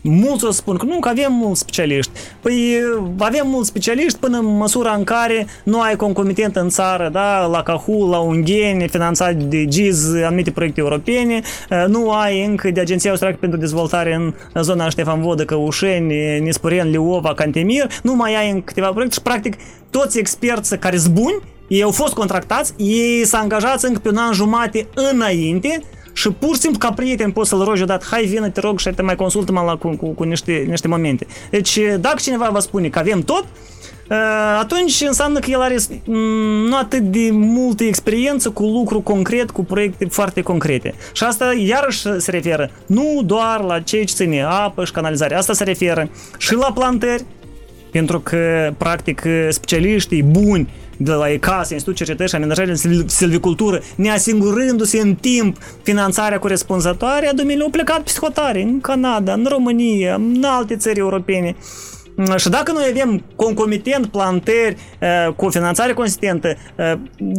mulți o spun că nu, că avem mulți specialiști. Păi avem mulți specialiști până în măsura în care nu ai concomitent în țară, da, la Cahul, la Ungheni, finanțat de GIZ, anumite proiecte europene, nu ai încă de Agenția Austriacă pentru Dezvoltare în zona Ștefan Vodă, Căușeni, Nispurien, Leova, Cantemir, nu mai ai în câteva proiecte și practic toți experții care sunt buni, ei au fost contractați, ei s-au angajat încă pe un an jumate înainte. Și pur și simplu ca prieten poți să-l rogi odată, hai vină, te rog, și te mai consultă-mă cu niște momente. Deci dacă cineva vă spune că avem tot, atunci înseamnă că el are nu atât de multă experiență cu lucru concret, cu proiecte foarte concrete. Și asta iarăși se referă nu doar la ceea ce ține apă și canalizare, asta se referă și la plantări, pentru că practic specialiștii buni de la ICAS, Institutul Cercetării și Amenajării în Silvicultură, neasigurându-se în timp finanțarea corespunzătoare, au plecat pe hotare, în Canada, în România, în alte țări europene. Și dacă noi avem concomitent plantări cu o finanțare consistentă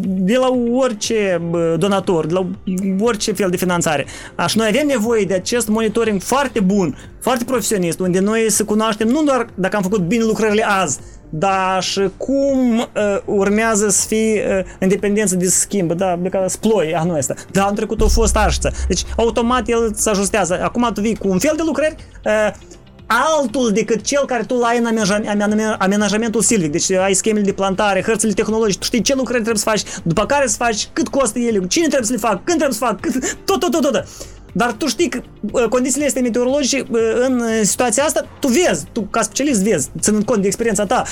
de la orice donator, de la orice fel de finanțare, și noi avem nevoie de acest monitoring foarte bun, foarte profesionist, unde noi să cunoaștem nu doar dacă am făcut bine lucrările azi, dar și cum urmează să fie independență de schimb, da, sploi anul ăsta, da, anul trecut a fost arșiță, deci automat el se ajustează. Acum tu vii cu un fel de lucrări altul decât cel care tu l-ai în amenajamentul silvic, deci ai schemele de plantare, hărțile tehnologice, tu știi ce lucrări trebuie să faci, după care să faci, cât costă ele, cine trebuie să le fac, când trebuie să fac, tot. Dar tu știi că condițiile astea meteorologice, în situația asta, tu vezi, tu ca specialist vezi, ținând cont de experiența ta,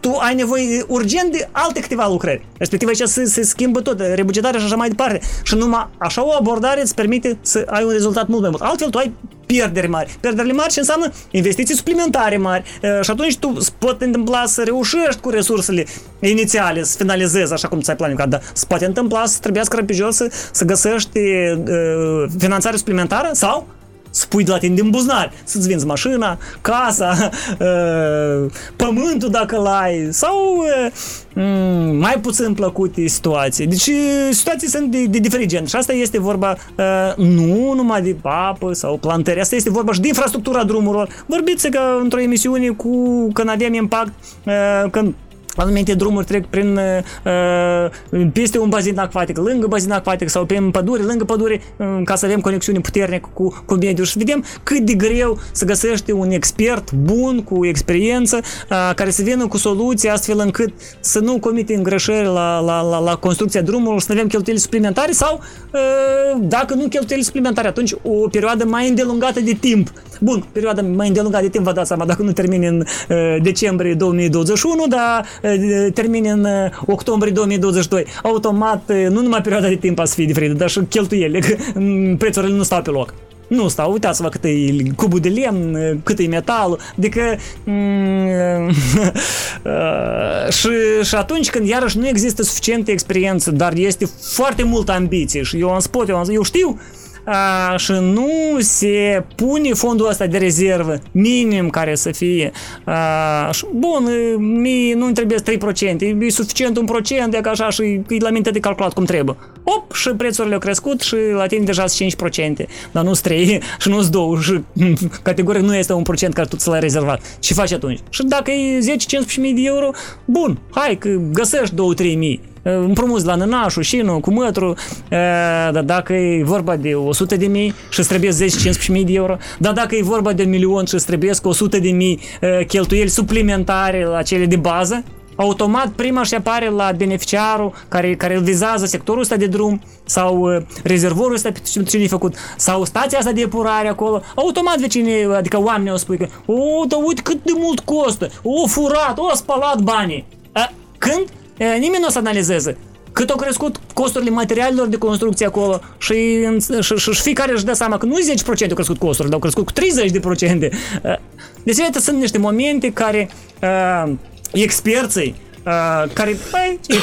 tu ai nevoie urgent de alte câteva lucrări. Respectiv aici se schimbă tot, rebugetarea și așa mai departe. Și numai așa o abordare îți permite să ai un rezultat mult mai mult. Altfel tu ai pierderi mari. Pierderile mari ce înseamnă investiții suplimentare mari. Și atunci tu poate întâmpla să reușești cu resursele inițiale, să finalizezi așa cum ți-ai planificat, dar se poate întâmpla să trebuiască răpijos să găsești finanțare suplimentară sau să pui de la tine din buzunar, să-ți vinzi mașina, casa, pământul dacă l-ai, sau mai puțin plăcute situații. Deci situații sunt de diferit gen și asta este vorba nu numai de apă sau plantări, asta este vorba și de infrastructura drumurilor. Vorbiți că într-o emisiune când avem impact, când anumite drumuri trec prin peste un bazin acvatic, lângă bazin acvatic sau prin pădure, lângă pădure, ca să avem conexiune puternică cu mediul și vedem cât de greu să găsești un expert bun, cu experiență, care să vină cu soluții astfel încât să nu comitem greșeli la construcția drumurilor, să nu avem cheltuieli suplimentare sau, dacă nu cheltuieli suplimentare, atunci o perioadă mai îndelungată de timp. Bun, perioada mai îndelungată de timp, vă dați seama, dacă nu termin în decembrie 2021, dar termin în octombrie 2022, automat nu numai perioada de timp a să fie diferită, dar și cheltuielile, că prețurile nu stau pe loc. Nu stau, uitați-vă cât e cubul de lemn, cât e metalul, adică și atunci când iarăși nu există suficientă experiență, dar este foarte multă ambiție și eu știu și nu se pune fondul ăsta de rezervă minim care să fie. Bun, mie nu-mi trebuie 3%, e suficient 1%, de așa și e la minte de calculat cum trebuie. Op, și prețurile au crescut și la tine deja sunt 5%, dar nu-s 3 și nu-s 2 și categoric nu este 1% care tu ți l-ai rezervat. Ce faci atunci? Și dacă e 10-15.000 de euro, bun, hai că găsești 2-3.000. Împrumuți la nănașu, șinu, cu mătru, dar dacă e vorba de 100.000 și îți trebuie 10-15.000 de euro, dar dacă e vorba de 1.000.000 și îți trebuie 100.000 cheltuieli suplimentare la cele de bază, automat prima și apare la beneficiarul care vizează sectorul ăsta de drum sau rezervorul ăsta pentru cine e făcut sau stația asta de epurare acolo, automat vecinii, adică oamenii o spui că o, da uite cât de mult costă, o furat, o spălat banii. Când? Nimeni nu o să analizeze cât au crescut costurile materialelor de construcție acolo și fiecare își dă seama că nu 10% au crescut costurile, dar au crescut cu 30%. Deci iată, sunt niște momente care experții care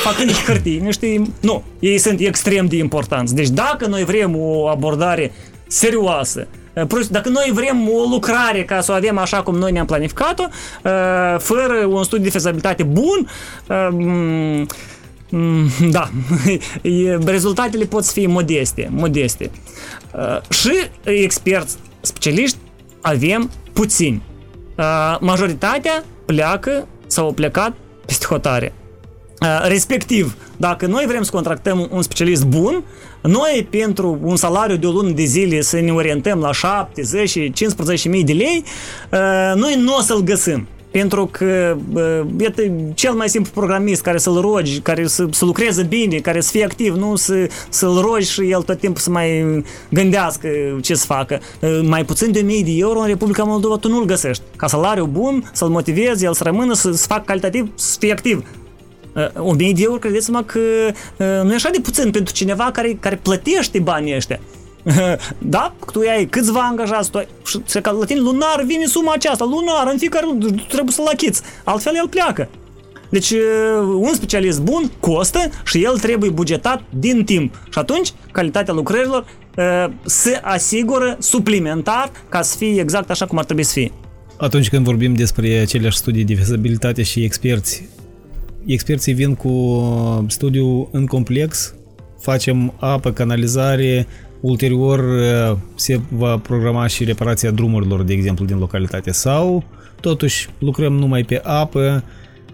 fac niște hârtii, niște... Nu, ei sunt extrem de importanți. Deci dacă noi vrem o abordare serioasă, dacă noi vrem o lucrare ca să o avem așa cum noi ne-am planificat-o, fără un studiu de fezabilitate bun, da, rezultatele pot fi modeste. Și experți specialiști avem puțini. Majoritatea pleacă sau au plecat peste hotare. Respectiv, dacă noi vrem să contractăm un specialist bun, noi pentru un salariu de o lună de zile să ne orientăm la 70 și 15.000 de lei, noi nu o să-l găsim. Pentru că iată, cel mai simplu programist care să-l rogi, care să lucreze bine, care să fie activ, nu să-l rogi și el tot timpul să mai gândească ce să facă. Mai puțin de 1.000 de euro în Republica Moldova tu nu-l găsești. Ca salariu bun, să-l motivezi, el să rămână, să facă calitativ, să fie activ. 1.000 de euro, credeți-mă că nu e așa de puțin pentru cineva care plătește banii ăștia. Da? Tu ai câțiva angajați, și la tine lunar vine suma aceasta, lunar, în fiecare lună, trebuie să-l achiți, altfel el pleacă. Deci un specialist bun costă și el trebuie bugetat din timp. Și atunci calitatea lucrărilor se asigură suplimentar ca să fie exact așa cum ar trebui să fie. Atunci când vorbim despre aceleași studii de fezabilitate și experții vin cu studiu în complex, facem apă, canalizare, ulterior se va programa și reparația drumurilor, de exemplu, din localitate, sau totuși lucrăm numai pe apă,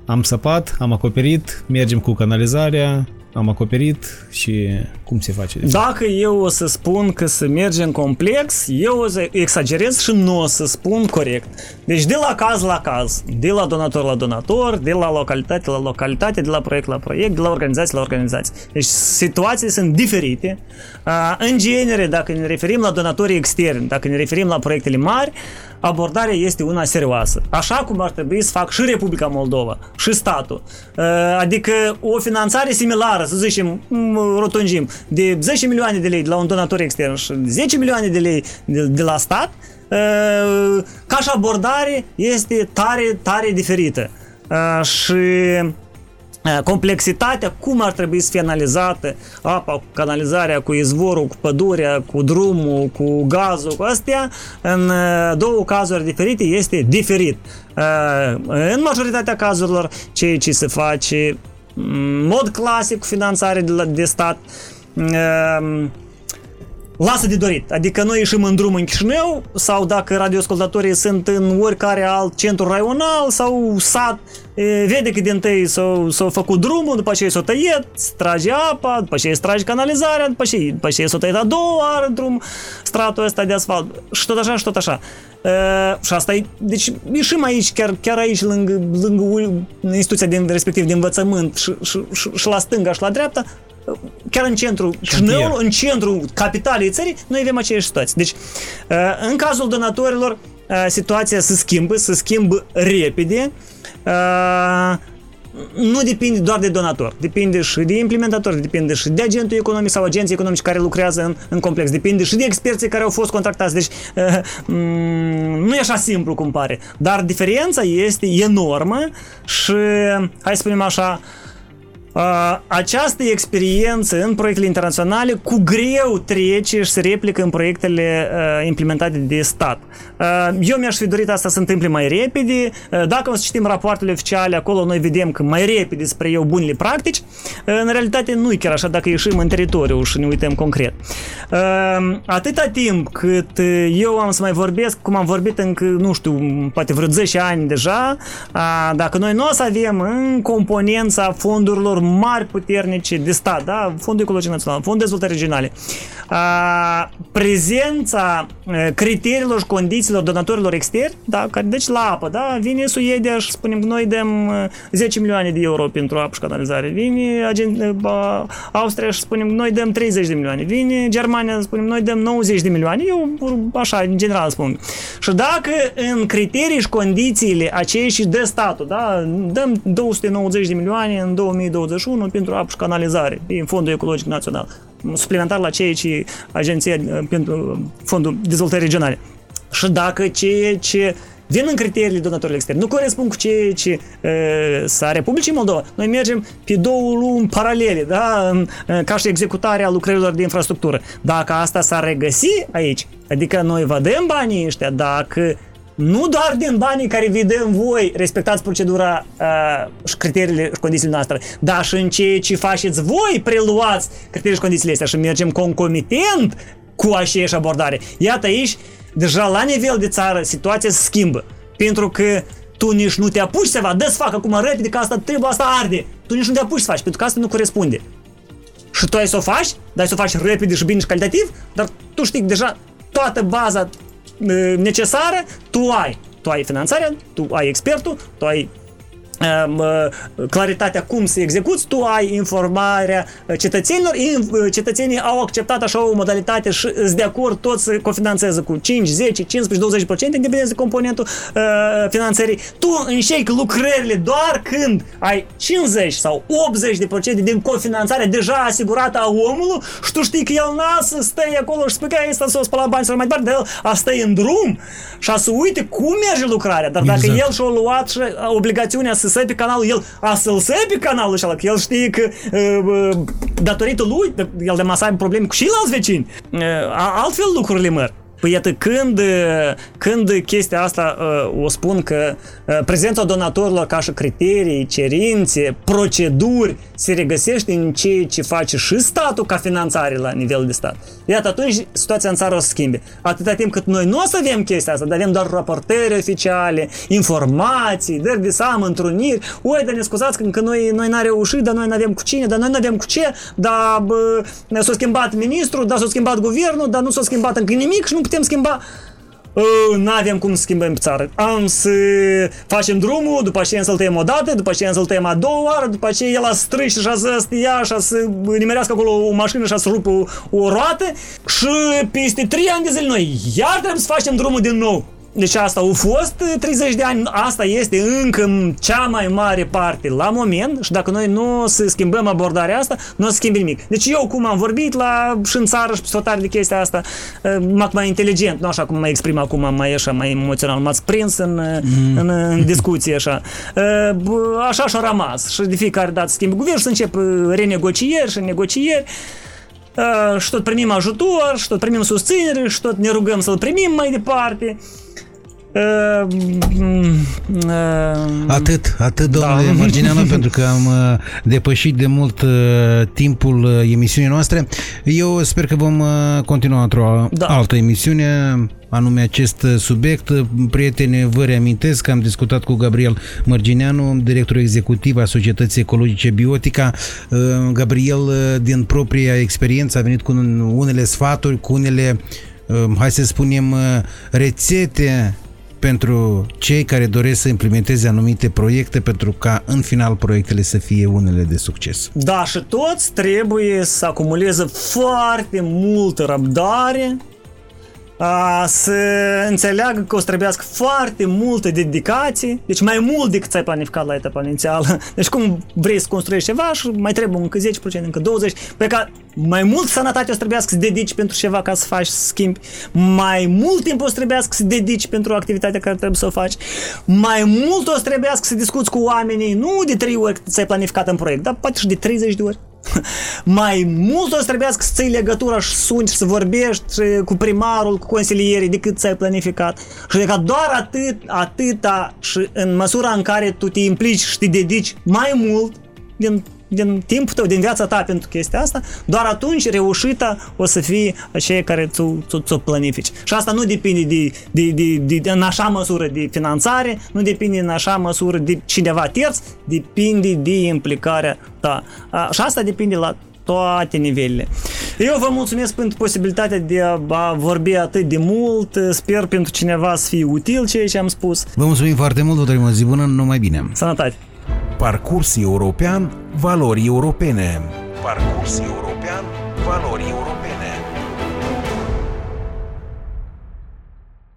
am săpat, am acoperit, mergem cu canalizarea, am acoperit și cum se face? Dacă eu o să spun că să merge în complex, eu o să exagerez și nu o să spun corect. Deci de la caz la caz, de la donator la donator, de la localitate la localitate, de la proiect la proiect, de la organizație la organizație. Deci situații sunt diferite. În genere, dacă ne referim la donatorii externi, dacă ne referim la proiectele mari, abordarea este una serioasă. Așa cum ar trebui să fac și Republica Moldova, și statul. Adică o finanțare similară, să zicem, rotunjim, de 10 milioane de lei de la un donator extern și 10 milioane de lei de la stat, ca și abordare este tare, tare diferită. Și complexitatea, cum ar trebui să fie analizată apa cu canalizarea, cu izvorul, cu pădurea, cu drumul, cu gazul, cu astea, în două cazuri diferite este diferit. În majoritatea cazurilor, ceea ce se face în mod clasic cu finanțare de stat lasă de dorit. Adică noi ieșim în drum în Chișinău sau dacă radioascultatorii sunt în oricare alt centru raional sau sat, vede că din tăi s-a făcut drumul, după aceea s-a tăiat, strage apa, după aceea strage canalizarea, după aceea s-a tăiat a doua oară drum, stratul ăsta de asfalt și tot așa și tot așa. Și asta e, deci ieșim aici, chiar aici lângă instituția respectiv de învățământ și la stânga și la dreapta, chiar în centrul Chișinăului, în centrul capitalei țării, noi avem aceeași situație. Deci, în cazul donatorilor, situația se schimbă repede. Nu depinde doar de donator, depinde și de implementator, depinde și de agentul economic sau agenții economici care lucrează în complex, depinde și de experții care au fost contractați, deci nu e așa simplu cum pare, dar diferența este enormă și, hai să spunem așa, Această experiență în proiectele internaționale cu greu trece și se replică în proiectele implementate de stat. Eu mi-aș fi dorit asta să se întâmple mai repede. Dacă o să citim rapoartele oficiale, acolo noi vedem că mai repede spre eu bunile practici. În realitate nu e chiar așa dacă ieșim în teritoriu și ne uităm concret. Atâta timp cât eu am să mai vorbesc, cum am vorbit încă, nu știu, poate vreo 10 ani deja, dacă noi nu o să avem în componența fondurilor mari puternice de stat, da? Fondul Ecologic Național, Fondul de Dezvoltare Regionale, prezența criteriilor și condițiilor donatorilor externi, da? Care, deci la apă, da? Vine Suedia și spunem că noi dăm 10 milioane de euro pentru apă și canalizare, vine Austria și spunem că noi dăm 30 de milioane, vine Germania, spunem noi dăm 90 de milioane, eu așa, în general spun. Și dacă în criterii și condițiile acești de statul, da? Dăm 290 de milioane în 2020 pentru apă și canalizare din Fondul Ecologic Național, suplimentar la ceea ce Agenția pentru Fondul Dezvoltării Regionale. Și dacă ceea ce vin în criteriile donatorilor externi nu corespund cu ceea ce s-a Republicii Moldova, noi mergem pe două luni paralele, da? Ca și executarea lucrărilor de infrastructură. Dacă asta s-ar regăsi aici, adică noi vedem banii ăștia, dacă nu doar din banii care vi dăm voi respectați procedura și criteriile și condițiile noastre, dar și în ceea ce faceți voi preluați criteriile și condițiile astea și mergem concomitent cu aceeași abordare. Iată aici, deja la nivel de țară, situația se schimbă, pentru că tu nici nu te apuci să faci, dă-ți fac acum repede că asta trebuie, asta arde, tu nici nu te apuci să faci, pentru că asta nu corespunde. Și tu ai să o faci, dar ai să o faci repede și bine și calitativ, dar tu știi că deja toată baza necesară, tu ai finanțarea, tu ai expertul, tu ai claritatea cum să execuți, tu ai informarea cetățenilor, cetățenii au acceptat așa o modalitate și sunt de acord toți să cofinanțeze cu 5, 10, 15, 20% în dependență de componentul finanțării. Tu înșechi lucrările doar când ai 50 sau 80% din cofinanțare deja asigurată a omului și tu știi că el n-a să stai acolo și spui că ăsta s-o spăla bani sau mai departe, dar el a stai în drum și a să uite cum merge lucrarea, dar exact. Dacă el și-o luat și obligațiunea să săi pe canalul, el a să-l săi pe canalul ăștia, el știe că datorită lui, el de mai să aibă probleme cu și la alți vecini. Altfel lucrurile merg. Păi iată, când chestia asta o spun că prezența donatorilor ca și criterii, cerințe, proceduri se regăsește în ceea ce face și statul ca finanțare la nivel de stat. Iată, atunci situația în țară o să schimbe. Atâta timp cât noi nu o să avem chestia asta, dar avem doar raportări oficiale, informații, dări de seamă, întruniri, oi, dar ne scuzați că noi n-am reușit, dar noi n-avem cu cine, dar noi n-avem cu ce, dar s-a schimbat ministrul, dar s-a schimbat guvernul, dar nu s-a schimbat încă nimic și nu putem schimba. N-avem cum să schimbăm pe țară. Am să facem drumul, după aceea să-l tăiem o dată, după aceea să-l tăiem a doua oară, după aceea el a strâși și a să stia și a să nimerească acolo o mașină și a să rupă o roată și peste 3 ani de zile noi iar trebuie să facem drumul din nou. Deci asta au fost 30 de ani, asta este încă cea mai mare parte la moment și dacă noi nu o să schimbăm abordarea asta, nu o să schimbăm nimic. Deci eu cum am vorbit la și în țară și sotare de chestia asta, mai inteligent, nu așa cum mă exprim acum, mai așa, mai emoțional, m-ați prins în discuție așa. Așa și-a rămas și de fiecare dată schimb guvern și să încep renegocieri și negocieri. Și tot primim ajutor, și tot primim susținere, și tot ne rugăm să-l primim mai departe. Atât, domnule Mărgineanu, pentru că am depășit de mult timpul emisiunii noastre. Eu sper că vom continua într-o altă emisiune, anume acest subiect. Prieteni, vă reamintesc că am discutat cu Gabriel Mărgineanu, directorul executiv a Societății Ecologice Biotica. Gabriel, din propria experiență, a venit cu unele sfaturi, cu unele, hai să spunem, rețete pentru cei care doresc să implementeze anumite proiecte, pentru ca în final proiectele să fie unele de succes. Da, și toți trebuie să acumuleze foarte multă răbdare să înțeleagă că o să trebuiască foarte multă dedicație, deci mai mult decât ți-ai planificat la etapa inițială. Deci cum vrei să construiești ceva și mai trebuie încă 10%, încă 20%, pe că mai mult sănătate o să trebuiască să dedici pentru ceva ca să faci, să schimbi, mai mult timp o să trebuiască să dedici pentru activitatea care trebuie să o faci, mai mult o să trebuiască să discuți cu oamenii, nu de 3 ori cât ți-ai planificat în proiect, dar poate și de 30 de ori. Mai mult o să trebuiască să ții legătura și suni și să vorbești cu primarul, cu consilierii decât ți-ai planificat. Și decât doar atâta și în măsura în care tu te implici și te dedici mai mult din timpul tău, din viața ta pentru chestia asta, doar atunci reușită o să fie aceea care ți-o planifici. Și asta nu depinde de în așa măsură de finanțare, nu depinde în așa măsură de cineva terț, depinde de implicarea ta. Și asta depinde la toate nivelele. Eu vă mulțumesc pentru posibilitatea de a vorbi atât de mult. Sper pentru cineva să fie util ceea ce am spus. Vă mulțumim foarte mult, vă dorim o zi bună, numai bine. Sănătate! Parcurs european, valori europene. Parcurs european, valori europene.